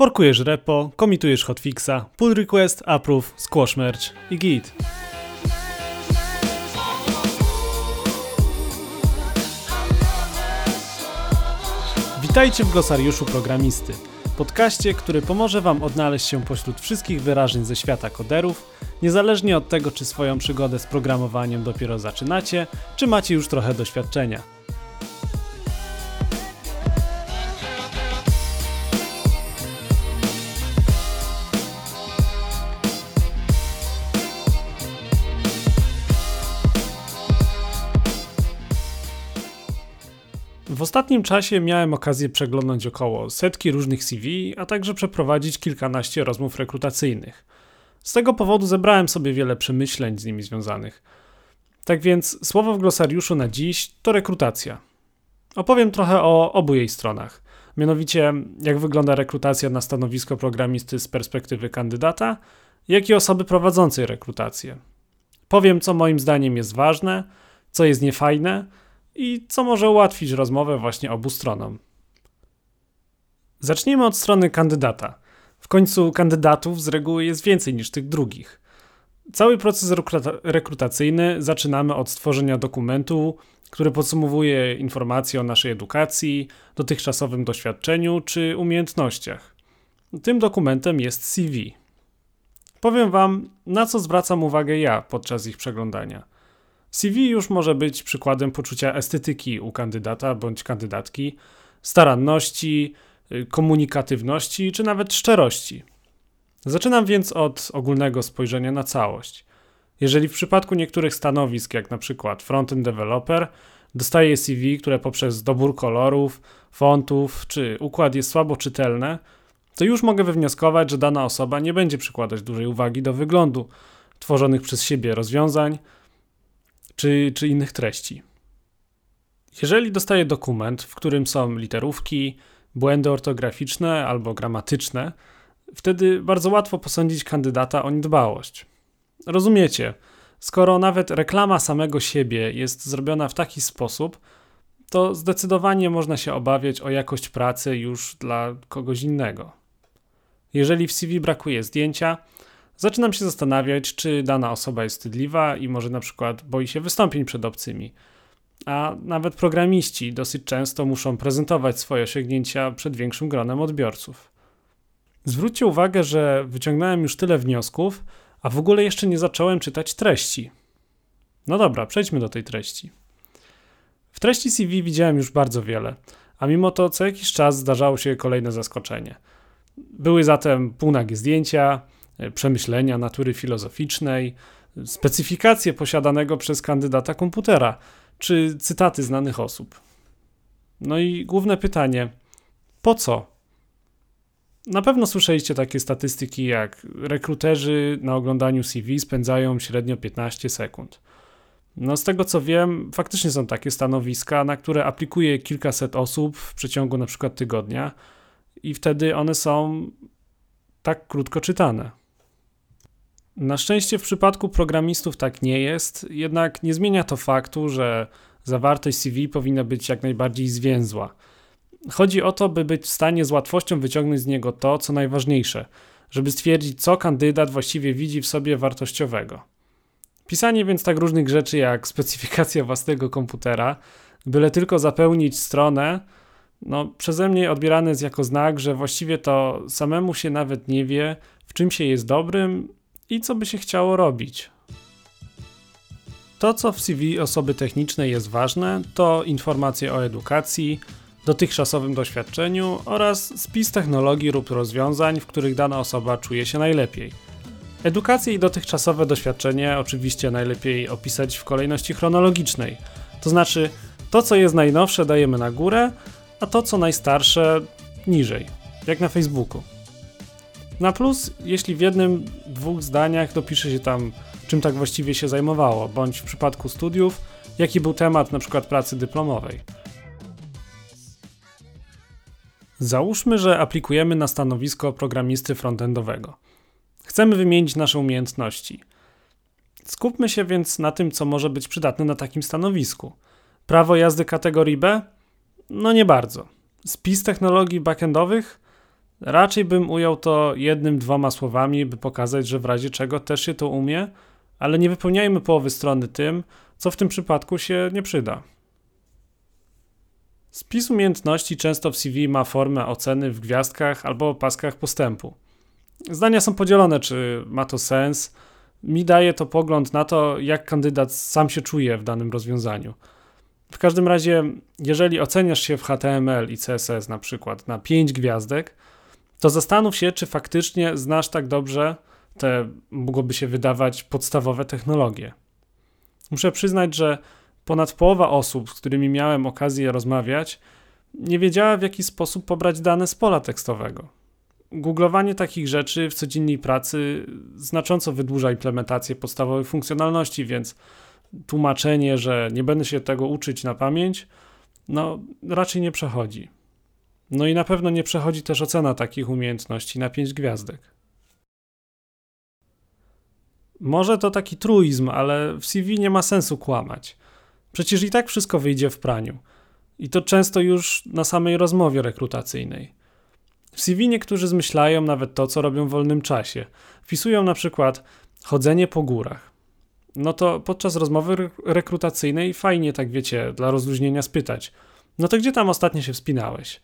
forkujesz repo, commitujesz hotfixa, pull request, approve, squash merge i git. Witajcie w Glosariuszu Programisty, podcaście, który pomoże Wam odnaleźć się pośród wszystkich wyrażeń ze świata koderów, niezależnie od tego, czy swoją przygodę z programowaniem dopiero zaczynacie, czy macie już trochę doświadczenia. W ostatnim czasie miałem okazję przeglądać około setki różnych CV, a także przeprowadzić kilkanaście rozmów rekrutacyjnych. Z tego powodu zebrałem sobie wiele przemyśleń z nimi związanych. Tak więc słowo w glosariuszu na dziś to rekrutacja. Opowiem trochę o obu jej stronach, mianowicie jak wygląda rekrutacja na stanowisko programisty z perspektywy kandydata, jak i osoby prowadzącej rekrutację. Powiem, co moim zdaniem jest ważne, co jest niefajne i co może ułatwić rozmowę właśnie obu stronom. Zacznijmy od strony kandydata. W końcu kandydatów z reguły jest więcej niż tych drugich. Cały proces rekrutacyjny zaczynamy od stworzenia dokumentu, który podsumowuje informacje o naszej edukacji, dotychczasowym doświadczeniu czy umiejętnościach. Tym dokumentem jest CV. Powiem Wam, na co zwracam uwagę ja podczas ich przeglądania. CV już może być przykładem poczucia estetyki u kandydata bądź kandydatki, staranności, komunikatywności czy nawet szczerości. Zaczynam więc od ogólnego spojrzenia na całość. Jeżeli w przypadku niektórych stanowisk, jak na przykład frontend developer, dostaje CV, które poprzez dobór kolorów, fontów czy układ jest słabo czytelne, to już mogę wywnioskować, że dana osoba nie będzie przykładać dużej uwagi do wyglądu tworzonych przez siebie rozwiązań czy innych treści. Jeżeli dostaję dokument, w którym są literówki, błędy ortograficzne albo gramatyczne, wtedy bardzo łatwo posądzić kandydata o niedbałość. Rozumiecie, skoro nawet reklama samego siebie jest zrobiona w taki sposób, to zdecydowanie można się obawiać o jakość pracy już dla kogoś innego. Jeżeli w CV brakuje zdjęcia, zaczynam się zastanawiać, czy dana osoba jest wstydliwa i może na przykład boi się wystąpień przed obcymi. A nawet programiści dosyć często muszą prezentować swoje osiągnięcia przed większym gronem odbiorców. Zwróćcie uwagę, że wyciągnąłem już tyle wniosków, a w ogóle jeszcze nie zacząłem czytać treści. No dobra, przejdźmy do tej treści. W treści CV widziałem już bardzo wiele, a mimo to co jakiś czas zdarzało się kolejne zaskoczenie. Były zatem półnagie zdjęcia, przemyślenia natury filozoficznej, specyfikacje posiadanego przez kandydata komputera, czy cytaty znanych osób. No i główne pytanie, po co? Na pewno słyszeliście takie statystyki jak rekruterzy na oglądaniu CV spędzają średnio 15 sekund. No z tego co wiem, faktycznie są takie stanowiska, na które aplikuje kilkaset osób w przeciągu na przykład tygodnia i wtedy one są tak krótko czytane. Na szczęście w przypadku programistów tak nie jest, jednak nie zmienia to faktu, że zawartość CV powinna być jak najbardziej zwięzła. Chodzi o to, by być w stanie z łatwością wyciągnąć z niego to, co najważniejsze, żeby stwierdzić, co kandydat właściwie widzi w sobie wartościowego. Pisanie więc tak różnych rzeczy jak specyfikacja własnego komputera, byle tylko zapełnić stronę, przeze mnie odbierane jest jako znak, że właściwie to samemu się nawet nie wie, w czym się jest dobrym, i co by się chciało robić. To, co w CV osoby technicznej jest ważne, to informacje o edukacji, dotychczasowym doświadczeniu oraz spis technologii lub rozwiązań, w których dana osoba czuje się najlepiej. Edukację i dotychczasowe doświadczenie oczywiście najlepiej opisać w kolejności chronologicznej, to znaczy to, co jest najnowsze dajemy na górę, a to, co najstarsze niżej, jak na Facebooku. Na plus, jeśli w jednym, dwóch zdaniach dopisze się tam, czym tak właściwie się zajmowało, bądź w przypadku studiów, jaki był temat np. pracy dyplomowej. Załóżmy, że aplikujemy na stanowisko programisty frontendowego. Chcemy wymienić nasze umiejętności. Skupmy się więc na tym, co może być przydatne na takim stanowisku. Prawo jazdy kategorii B? Nie bardzo. Spis technologii backendowych? Raczej bym ujął to jednym, dwoma słowami, by pokazać, że w razie czego też się to umie, ale nie wypełniajmy połowy strony tym, co w tym przypadku się nie przyda. Spis umiejętności często w CV ma formę oceny w gwiazdkach albo paskach postępu. Zdania są podzielone, czy ma to sens. Mi daje to pogląd na to, jak kandydat sam się czuje w danym rozwiązaniu. W każdym razie, jeżeli oceniasz się w HTML i CSS na przykład na 5 gwiazdek, to zastanów się, czy faktycznie znasz tak dobrze te, mogłoby się wydawać, podstawowe technologie. Muszę przyznać, że ponad połowa osób, z którymi miałem okazję rozmawiać, nie wiedziała, w jaki sposób pobrać dane z pola tekstowego. Googlowanie takich rzeczy w codziennej pracy znacząco wydłuża implementację podstawowych funkcjonalności, więc tłumaczenie, że nie będę się tego uczyć na pamięć, raczej nie przechodzi. No i na pewno nie przechodzi też ocena takich umiejętności na 5 gwiazdek. Może to taki truizm, ale w CV nie ma sensu kłamać. Przecież i tak wszystko wyjdzie w praniu. I to często już na samej rozmowie rekrutacyjnej. W CV niektórzy zmyślają nawet to, co robią w wolnym czasie. Wpisują na przykład chodzenie po górach. No to podczas rozmowy rekrutacyjnej fajnie, tak wiecie, dla rozluźnienia spytać. No to gdzie tam ostatnio się wspinałeś?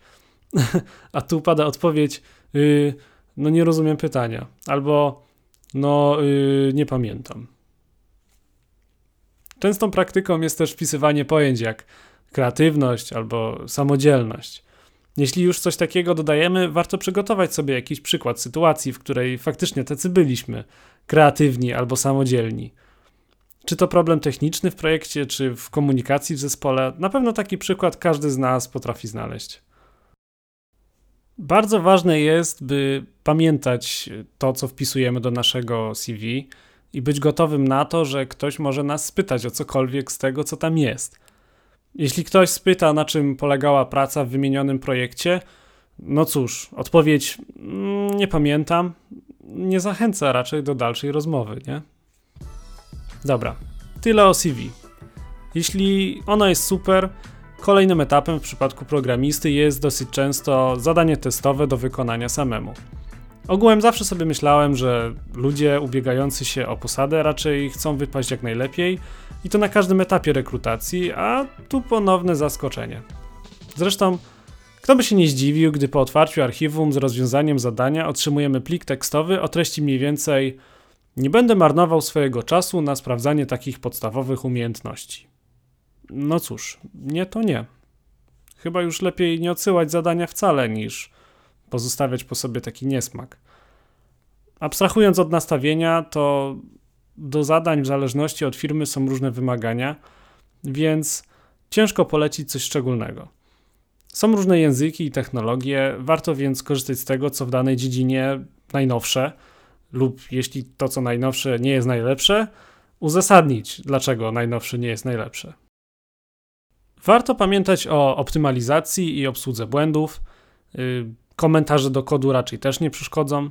A tu pada odpowiedź, nie rozumiem pytania. Albo, nie pamiętam. Częstą praktyką jest też wpisywanie pojęć jak kreatywność albo samodzielność. Jeśli już coś takiego dodajemy, warto przygotować sobie jakiś przykład sytuacji, w której faktycznie tacy byliśmy, kreatywni albo samodzielni. Czy to problem techniczny w projekcie, czy w komunikacji w zespole, na pewno taki przykład każdy z nas potrafi znaleźć. Bardzo ważne jest, by pamiętać to, co wpisujemy do naszego CV i być gotowym na to, że ktoś może nas spytać o cokolwiek z tego, co tam jest. Jeśli ktoś spyta, na czym polegała praca w wymienionym projekcie, odpowiedź nie pamiętam, nie zachęca raczej do dalszej rozmowy, nie? Dobra, tyle o CV. Jeśli ono jest super, kolejnym etapem w przypadku programisty jest dosyć często zadanie testowe do wykonania samemu. Ogółem zawsze sobie myślałem, że ludzie ubiegający się o posadę raczej chcą wypaść jak najlepiej i to na każdym etapie rekrutacji, a tu ponowne zaskoczenie. Zresztą, kto by się nie zdziwił, gdy po otwarciu archiwum z rozwiązaniem zadania otrzymujemy plik tekstowy o treści mniej więcej: nie będę marnował swojego czasu na sprawdzanie takich podstawowych umiejętności. Nie to nie. Chyba już lepiej nie odsyłać zadania wcale niż pozostawiać po sobie taki niesmak. Abstrahując od nastawienia, to do zadań w zależności od firmy są różne wymagania, więc ciężko polecić coś szczególnego. Są różne języki i technologie, warto więc korzystać z tego, co w danej dziedzinie najnowsze, lub jeśli to, co najnowsze, nie jest najlepsze, uzasadnić, dlaczego najnowsze nie jest najlepsze. Warto pamiętać o optymalizacji i obsłudze błędów. Komentarze do kodu raczej też nie przeszkodzą.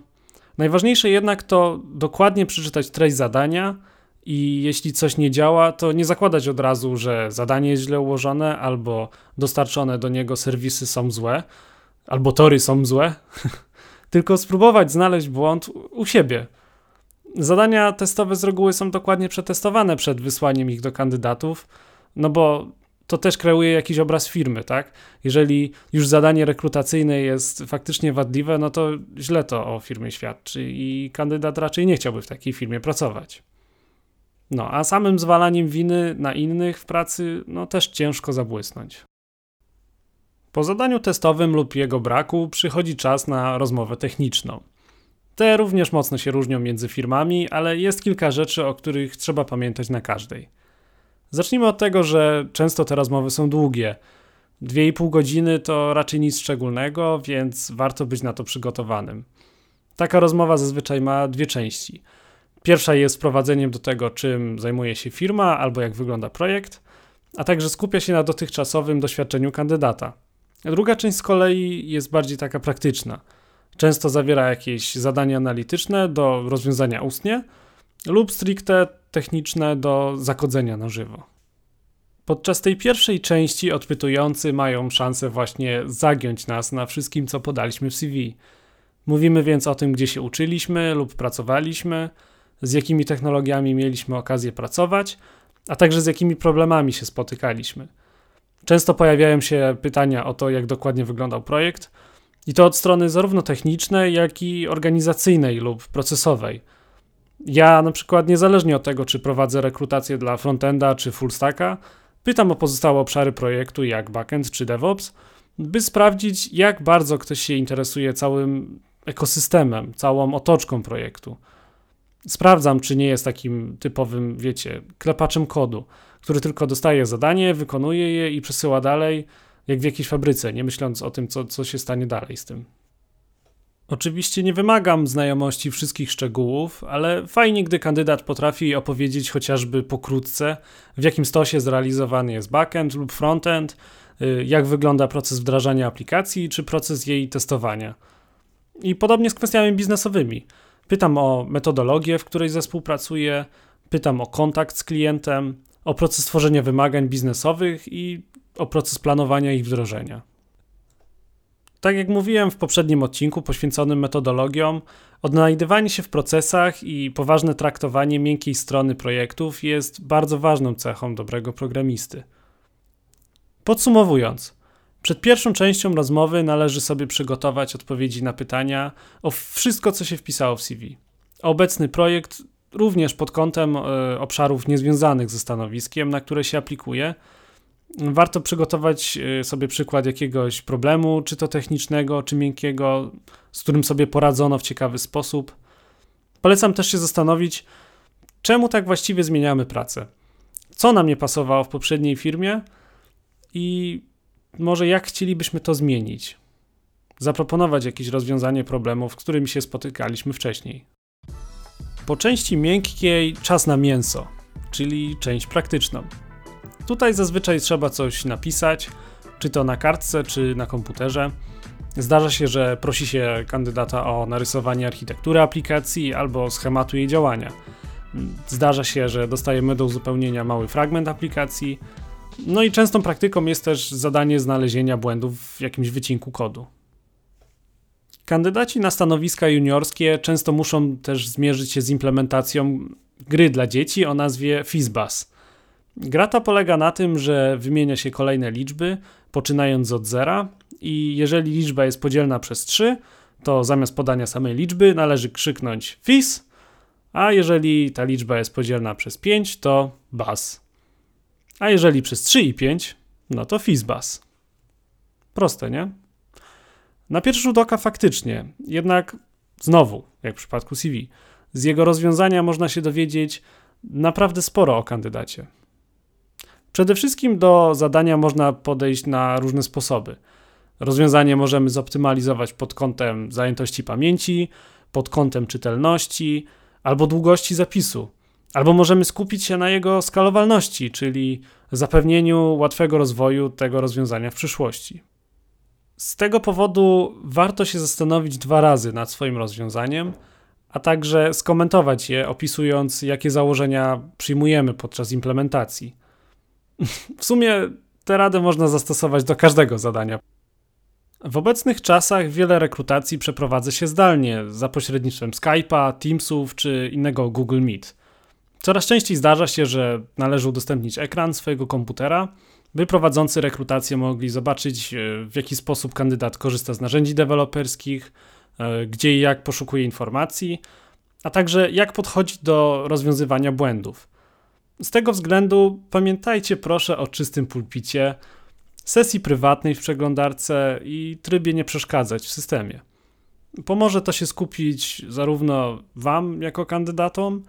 Najważniejsze jednak to dokładnie przeczytać treść zadania i jeśli coś nie działa, to nie zakładać od razu, że zadanie jest źle ułożone albo dostarczone do niego serwisy są złe, albo tory są złe, tylko spróbować znaleźć błąd u siebie. Zadania testowe z reguły są dokładnie przetestowane przed wysłaniem ich do kandydatów, bo to też kreuje jakiś obraz firmy, tak? Jeżeli już zadanie rekrutacyjne jest faktycznie wadliwe, to źle to o firmie świadczy i kandydat raczej nie chciałby w takiej firmie pracować. A samym zwalaniem winy na innych w pracy, też ciężko zabłysnąć. Po zadaniu testowym lub jego braku przychodzi czas na rozmowę techniczną. Te również mocno się różnią między firmami, ale jest kilka rzeczy, o których trzeba pamiętać na każdej. Zacznijmy od tego, że często te rozmowy są długie. 2,5 godziny to raczej nic szczególnego, więc warto być na to przygotowanym. Taka rozmowa zazwyczaj ma dwie części. Pierwsza jest wprowadzeniem do tego, czym zajmuje się firma albo jak wygląda projekt, a także skupia się na dotychczasowym doświadczeniu kandydata. Druga część z kolei jest bardziej taka praktyczna. Często zawiera jakieś zadania analityczne do rozwiązania ustnie lub stricte techniczne do zakodzenia na żywo. Podczas tej pierwszej części odpytujący mają szansę właśnie zagiąć nas na wszystkim, co podaliśmy w CV. Mówimy więc o tym, gdzie się uczyliśmy lub pracowaliśmy, z jakimi technologiami mieliśmy okazję pracować, a także z jakimi problemami się spotykaliśmy. Często pojawiają się pytania o to, jak dokładnie wyglądał projekt, i to od strony zarówno technicznej, jak i organizacyjnej lub procesowej. Ja na przykład niezależnie od tego, czy prowadzę rekrutację dla frontenda czy fullstacka, pytam o pozostałe obszary projektu jak backend czy DevOps, by sprawdzić, jak bardzo ktoś się interesuje całym ekosystemem, całą otoczką projektu. Sprawdzam, czy nie jest takim typowym, klepaczem kodu, który tylko dostaje zadanie, wykonuje je i przesyła dalej, jak w jakiejś fabryce, nie myśląc o tym, co się stanie dalej z tym. Oczywiście nie wymagam znajomości wszystkich szczegółów, ale fajnie, gdy kandydat potrafi opowiedzieć chociażby pokrótce, w jakim stosie zrealizowany jest backend lub frontend, jak wygląda proces wdrażania aplikacji czy proces jej testowania. I podobnie z kwestiami biznesowymi. Pytam o metodologię, w której zespół pracuje, pytam o kontakt z klientem, o proces tworzenia wymagań biznesowych i o proces planowania ich wdrożenia. Tak jak mówiłem w poprzednim odcinku poświęconym metodologiom, odnajdywanie się w procesach i poważne traktowanie miękkiej strony projektów jest bardzo ważną cechą dobrego programisty. Podsumowując, przed pierwszą częścią rozmowy należy sobie przygotować odpowiedzi na pytania o wszystko, co się wpisało w CV. Obecny projekt również pod kątem obszarów niezwiązanych ze stanowiskiem, na które się aplikuje. Warto przygotować sobie przykład jakiegoś problemu, czy to technicznego, czy miękkiego, z którym sobie poradzono w ciekawy sposób. Polecam też się zastanowić, czemu tak właściwie zmieniamy pracę, co nam nie pasowało w poprzedniej firmie i może jak chcielibyśmy to zmienić. Zaproponować jakieś rozwiązanie problemów, z którymi się spotykaliśmy wcześniej. Po części miękkiej czas na mięso, czyli część praktyczną. Tutaj zazwyczaj trzeba coś napisać, czy to na kartce, czy na komputerze. Zdarza się, że prosi się kandydata o narysowanie architektury aplikacji albo schematu jej działania. Zdarza się, że dostajemy do uzupełnienia mały fragment aplikacji. No i częstą praktyką jest też zadanie znalezienia błędów w jakimś wycinku kodu. Kandydaci na stanowiska juniorskie często muszą też zmierzyć się z implementacją gry dla dzieci o nazwie FizzBuzz. Gra ta polega na tym, że wymienia się kolejne liczby, poczynając od zera, i jeżeli liczba jest podzielna przez 3, to zamiast podania samej liczby należy krzyknąć fizz, a jeżeli ta liczba jest podzielna przez 5, to buzz. A jeżeli przez 3 i 5, no to fizzbuzz. Proste, nie? Na pierwszy rzut oka faktycznie, jednak znowu, jak w przypadku CV, z jego rozwiązania można się dowiedzieć naprawdę sporo o kandydacie. Przede wszystkim do zadania można podejść na różne sposoby. Rozwiązanie możemy zoptymalizować pod kątem zajętości pamięci, pod kątem czytelności, albo długości zapisu. Albo możemy skupić się na jego skalowalności, czyli zapewnieniu łatwego rozwoju tego rozwiązania w przyszłości. Z tego powodu warto się zastanowić 2 razy nad swoim rozwiązaniem, a także skomentować je, opisując, jakie założenia przyjmujemy podczas implementacji. W sumie tę radę można zastosować do każdego zadania. W obecnych czasach wiele rekrutacji przeprowadza się zdalnie, za pośrednictwem Skype'a, Teamsów czy innego Google Meet. Coraz częściej zdarza się, że należy udostępnić ekran swojego komputera, by prowadzący rekrutację mogli zobaczyć, w jaki sposób kandydat korzysta z narzędzi deweloperskich, gdzie i jak poszukuje informacji, a także jak podchodzi do rozwiązywania błędów. Z tego względu pamiętajcie proszę o czystym pulpicie, sesji prywatnej w przeglądarce i trybie nie przeszkadzać w systemie. Pomoże to się skupić zarówno Wam jako kandydatom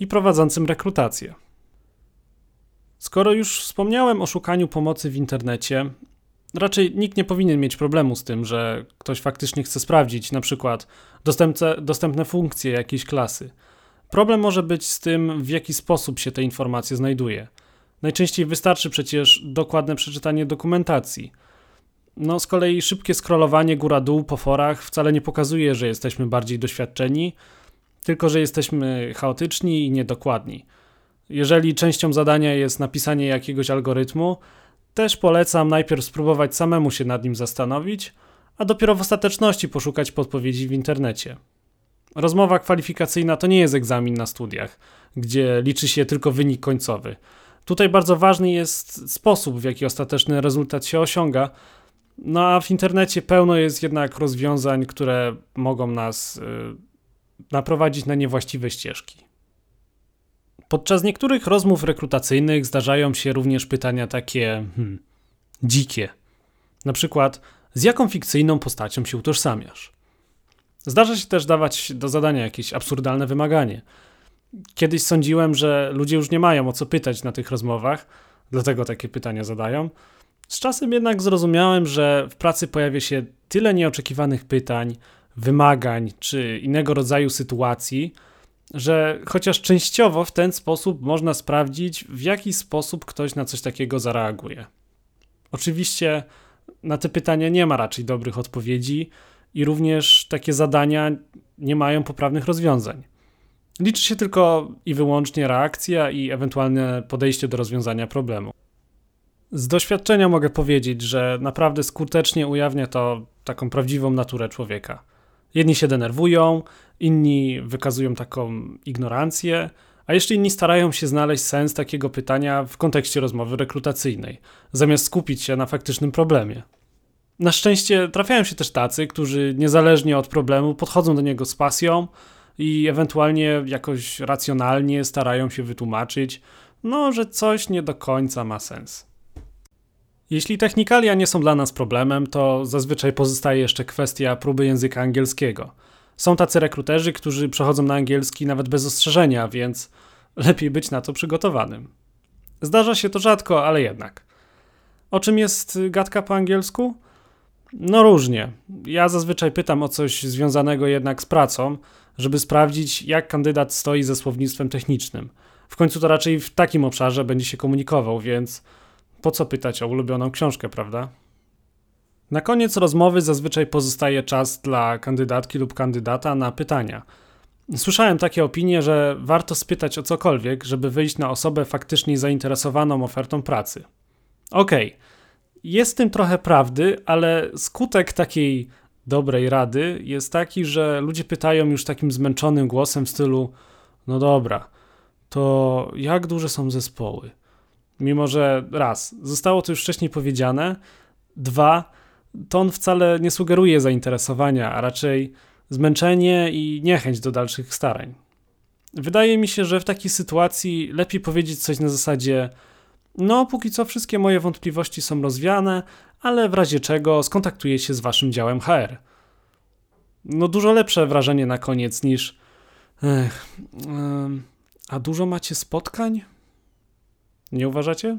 i prowadzącym rekrutację. Skoro już wspomniałem o szukaniu pomocy w internecie, raczej nikt nie powinien mieć problemu z tym, że ktoś faktycznie chce sprawdzić na przykład dostępne funkcje jakiejś klasy. Problem może być z tym, w jaki sposób się te informacje znajduje. Najczęściej wystarczy przecież dokładne przeczytanie dokumentacji. No, z kolei szybkie scrollowanie góra-dół po forach wcale nie pokazuje, że jesteśmy bardziej doświadczeni, tylko że jesteśmy chaotyczni i niedokładni. Jeżeli częścią zadania jest napisanie jakiegoś algorytmu, też polecam najpierw spróbować samemu się nad nim zastanowić, a dopiero w ostateczności poszukać podpowiedzi w internecie. Rozmowa kwalifikacyjna to nie jest egzamin na studiach, gdzie liczy się tylko wynik końcowy. Tutaj bardzo ważny jest sposób, w jaki ostateczny rezultat się osiąga, no a w internecie pełno jest jednak rozwiązań, które mogą nas naprowadzić na niewłaściwe ścieżki. Podczas niektórych rozmów rekrutacyjnych zdarzają się również pytania takie dzikie. Na przykład, z jaką fikcyjną postacią się utożsamiasz? Zdarza się też dawać do zadania jakieś absurdalne wymaganie. Kiedyś sądziłem, że ludzie już nie mają o co pytać na tych rozmowach, dlatego takie pytania zadają. Z czasem jednak zrozumiałem, że w pracy pojawia się tyle nieoczekiwanych pytań, wymagań czy innego rodzaju sytuacji, że chociaż częściowo w ten sposób można sprawdzić, w jaki sposób ktoś na coś takiego zareaguje. Oczywiście na te pytania nie ma raczej dobrych odpowiedzi i również takie zadania nie mają poprawnych rozwiązań. Liczy się tylko i wyłącznie reakcja i ewentualne podejście do rozwiązania problemu. Z doświadczenia mogę powiedzieć, że naprawdę skutecznie ujawnia to taką prawdziwą naturę człowieka. Jedni się denerwują, inni wykazują taką ignorancję, a jeszcze inni starają się znaleźć sens takiego pytania w kontekście rozmowy rekrutacyjnej, zamiast skupić się na faktycznym problemie. Na szczęście trafiają się też tacy, którzy niezależnie od problemu podchodzą do niego z pasją i ewentualnie jakoś racjonalnie starają się wytłumaczyć, że coś nie do końca ma sens. Jeśli technikalia nie są dla nas problemem, to zazwyczaj pozostaje jeszcze kwestia próby języka angielskiego. Są tacy rekruterzy, którzy przechodzą na angielski nawet bez ostrzeżenia, więc lepiej być na to przygotowanym. Zdarza się to rzadko, ale jednak. O czym jest gadka po angielsku? Różnie. Ja zazwyczaj pytam o coś związanego jednak z pracą, żeby sprawdzić, jak kandydat stoi ze słownictwem technicznym. W końcu to raczej w takim obszarze będzie się komunikował, więc po co pytać o ulubioną książkę, prawda? Na koniec rozmowy zazwyczaj pozostaje czas dla kandydatki lub kandydata na pytania. Słyszałem takie opinie, że warto spytać o cokolwiek, żeby wyjść na osobę faktycznie zainteresowaną ofertą pracy. Okej, jest w tym trochę prawdy, ale skutek takiej dobrej rady jest taki, że ludzie pytają już takim zmęczonym głosem w stylu no dobra, to jak duże są zespoły? Mimo że raz, zostało to już wcześniej powiedziane, dwa, ton wcale nie sugeruje zainteresowania, a raczej zmęczenie i niechęć do dalszych starań. Wydaje mi się, że w takiej sytuacji lepiej powiedzieć coś na zasadzie póki co wszystkie moje wątpliwości są rozwiane, ale w razie czego skontaktuję się z waszym działem HR. Dużo lepsze wrażenie na koniec niż a dużo macie spotkań? Nie uważacie?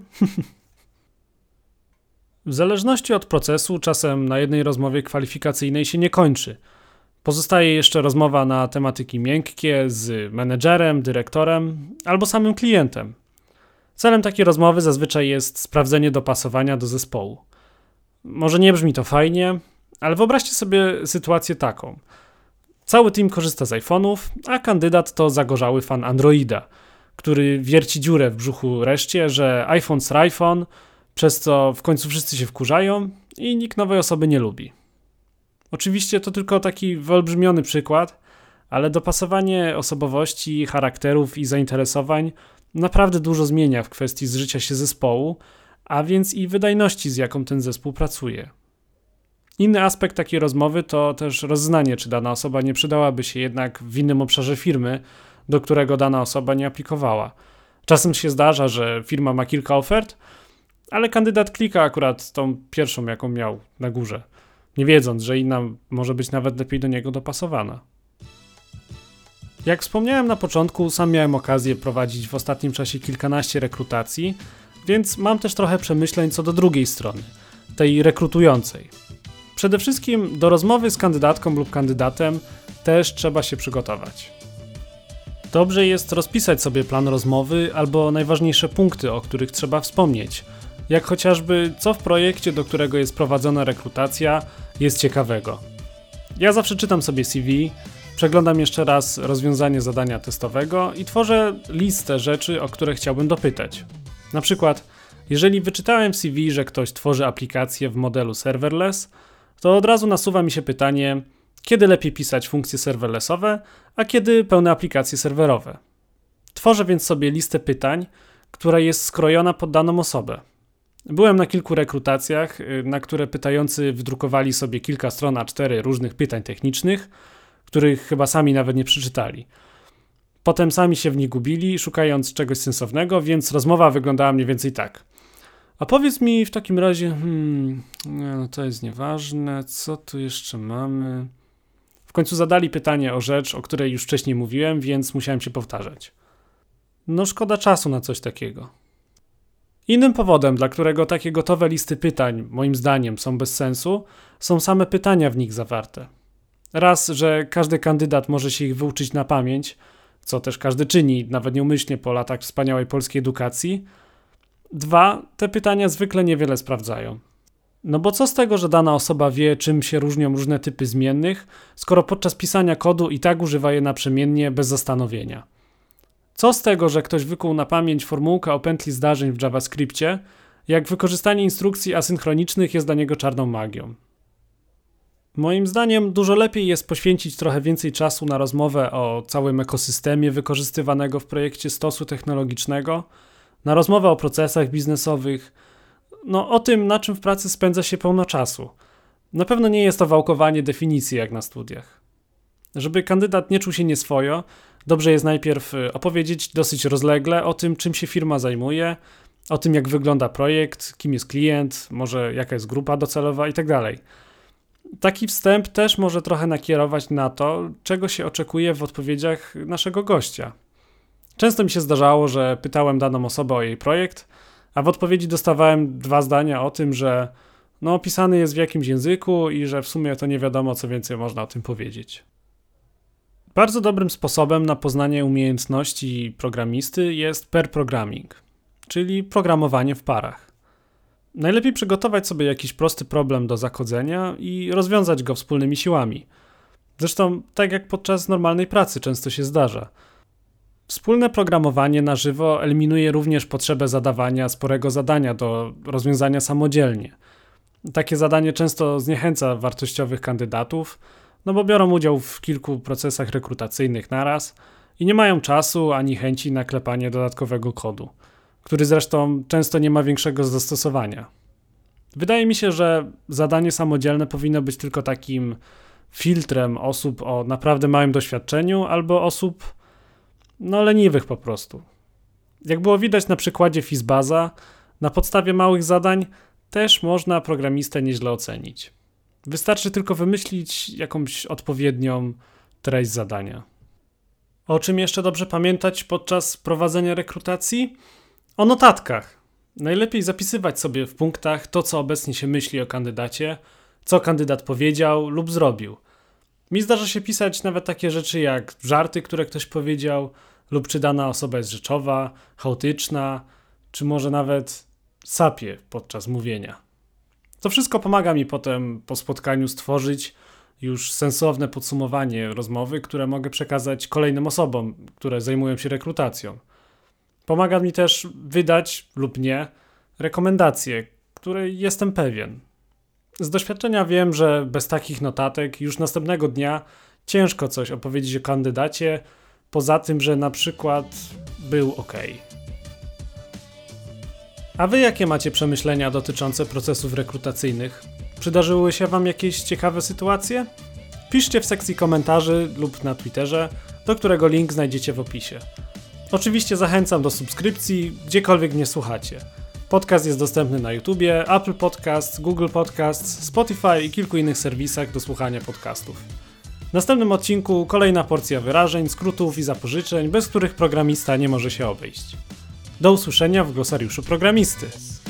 W zależności od procesu czasem na jednej rozmowie kwalifikacyjnej się nie kończy. Pozostaje jeszcze rozmowa na tematyki miękkie z menedżerem, dyrektorem albo samym klientem. Celem takiej rozmowy zazwyczaj jest sprawdzenie dopasowania do zespołu. Może nie brzmi to fajnie, ale wyobraźcie sobie sytuację taką. Cały team korzysta z iPhone'ów, a kandydat to zagorzały fan Androida, który wierci dziurę w brzuchu reszcie, że iPhone z iPhone, przez co w końcu wszyscy się wkurzają i nikt nowej osoby nie lubi. Oczywiście to tylko taki wyolbrzymiony przykład, ale dopasowanie osobowości, charakterów i zainteresowań naprawdę dużo zmienia w kwestii zżycia się zespołu, a więc i wydajności, z jaką ten zespół pracuje. Inny aspekt takiej rozmowy to też rozznanie, czy dana osoba nie przydałaby się jednak w innym obszarze firmy, do którego dana osoba nie aplikowała. Czasem się zdarza, że firma ma kilka ofert, ale kandydat klika akurat tą pierwszą, jaką miał na górze, nie wiedząc, że inna może być nawet lepiej do niego dopasowana. Jak wspomniałem na początku, sam miałem okazję prowadzić w ostatnim czasie kilkanaście rekrutacji, więc mam też trochę przemyśleń co do drugiej strony, tej rekrutującej. Przede wszystkim do rozmowy z kandydatką lub kandydatem też trzeba się przygotować. Dobrze jest rozpisać sobie plan rozmowy albo najważniejsze punkty, o których trzeba wspomnieć, jak chociażby co w projekcie, do którego jest prowadzona rekrutacja, jest ciekawego. Ja zawsze czytam sobie CV, przeglądam jeszcze raz rozwiązanie zadania testowego i tworzę listę rzeczy, o które chciałbym dopytać. Na przykład, jeżeli wyczytałem w CV, że ktoś tworzy aplikację w modelu serverless, to od razu nasuwa mi się pytanie, kiedy lepiej pisać funkcje serverlessowe, a kiedy pełne aplikacje serwerowe. Tworzę więc sobie listę pytań, która jest skrojona pod daną osobę. Byłem na kilku rekrutacjach, na które pytający wydrukowali sobie kilka stron A4 różnych pytań technicznych, których chyba sami nawet nie przeczytali. Potem sami się w nich gubili, szukając czegoś sensownego, więc rozmowa wyglądała mniej więcej tak. A powiedz mi w takim razie, no to jest nieważne, co tu jeszcze mamy? W końcu zadali pytanie o rzecz, o której już wcześniej mówiłem, więc musiałem się powtarzać. No szkoda czasu na coś takiego. Innym powodem, dla którego takie gotowe listy pytań, moim zdaniem, są bez sensu, są same pytania w nich zawarte. Raz, że każdy kandydat może się ich wyuczyć na pamięć, co też każdy czyni, nawet nieumyślnie po latach wspaniałej polskiej edukacji. Dwa, te pytania zwykle niewiele sprawdzają. No bo co z tego, że dana osoba wie, czym się różnią różne typy zmiennych, skoro podczas pisania kodu i tak używa je naprzemiennie, bez zastanowienia? Co z tego, że ktoś wykuł na pamięć formułkę o pętli zdarzeń w JavaScriptie, jak wykorzystanie instrukcji asynchronicznych jest dla niego czarną magią? Moim zdaniem dużo lepiej jest poświęcić trochę więcej czasu na rozmowę o całym ekosystemie wykorzystywanego w projekcie stosu technologicznego, na rozmowę o procesach biznesowych, no o tym, na czym w pracy spędza się pełno czasu. Na pewno nie jest to wałkowanie definicji jak na studiach. Żeby kandydat nie czuł się nieswojo, dobrze jest najpierw opowiedzieć dosyć rozlegle o tym, czym się firma zajmuje, o tym, jak wygląda projekt, kim jest klient, może jaka jest grupa docelowa itd. Taki wstęp też może trochę nakierować na to, czego się oczekuje w odpowiedziach naszego gościa. Często mi się zdarzało, że pytałem daną osobę o jej projekt, a w odpowiedzi dostawałem dwa zdania o tym, że no, pisany jest w jakimś języku i że w sumie to nie wiadomo, co więcej można o tym powiedzieć. Bardzo dobrym sposobem na poznanie umiejętności programisty jest pair programming, czyli programowanie w parach. Najlepiej przygotować sobie jakiś prosty problem do zakodzenia i rozwiązać go wspólnymi siłami. Zresztą tak jak podczas normalnej pracy często się zdarza. Wspólne programowanie na żywo eliminuje również potrzebę zadawania sporego zadania do rozwiązania samodzielnie. Takie zadanie często zniechęca wartościowych kandydatów, no bo biorą udział w kilku procesach rekrutacyjnych naraz i nie mają czasu ani chęci na klepanie dodatkowego kodu, który zresztą często nie ma większego zastosowania. Wydaje mi się, że zadanie samodzielne powinno być tylko takim filtrem osób o naprawdę małym doświadczeniu albo osób no leniwych po prostu. Jak było widać na przykładzie FizzBuzza, na podstawie małych zadań też można programistę nieźle ocenić. Wystarczy tylko wymyślić jakąś odpowiednią treść zadania. O czym jeszcze dobrze pamiętać podczas prowadzenia rekrutacji? O notatkach. Najlepiej zapisywać sobie w punktach to, co obecnie się myśli o kandydacie, co kandydat powiedział lub zrobił. Mi zdarza się pisać nawet takie rzeczy jak żarty, które ktoś powiedział, lub czy dana osoba jest rzeczowa, chaotyczna, czy może nawet sapie podczas mówienia. To wszystko pomaga mi potem po spotkaniu stworzyć już sensowne podsumowanie rozmowy, które mogę przekazać kolejnym osobom, które zajmują się rekrutacją. Pomaga mi też wydać lub nie rekomendacje, której jestem pewien. Z doświadczenia wiem, że bez takich notatek już następnego dnia ciężko coś opowiedzieć o kandydacie, poza tym, że na przykład był ok. A wy jakie macie przemyślenia dotyczące procesów rekrutacyjnych? Przydarzyły się wam jakieś ciekawe sytuacje? Piszcie w sekcji komentarzy lub na Twitterze, do którego link znajdziecie w opisie. Oczywiście zachęcam do subskrypcji, gdziekolwiek mnie słuchacie. Podcast jest dostępny na YouTubie, Apple Podcast, Google Podcast, Spotify i kilku innych serwisach do słuchania podcastów. W następnym odcinku kolejna porcja wyrażeń, skrótów i zapożyczeń, bez których programista nie może się obejść. Do usłyszenia w Glosariuszu Programisty.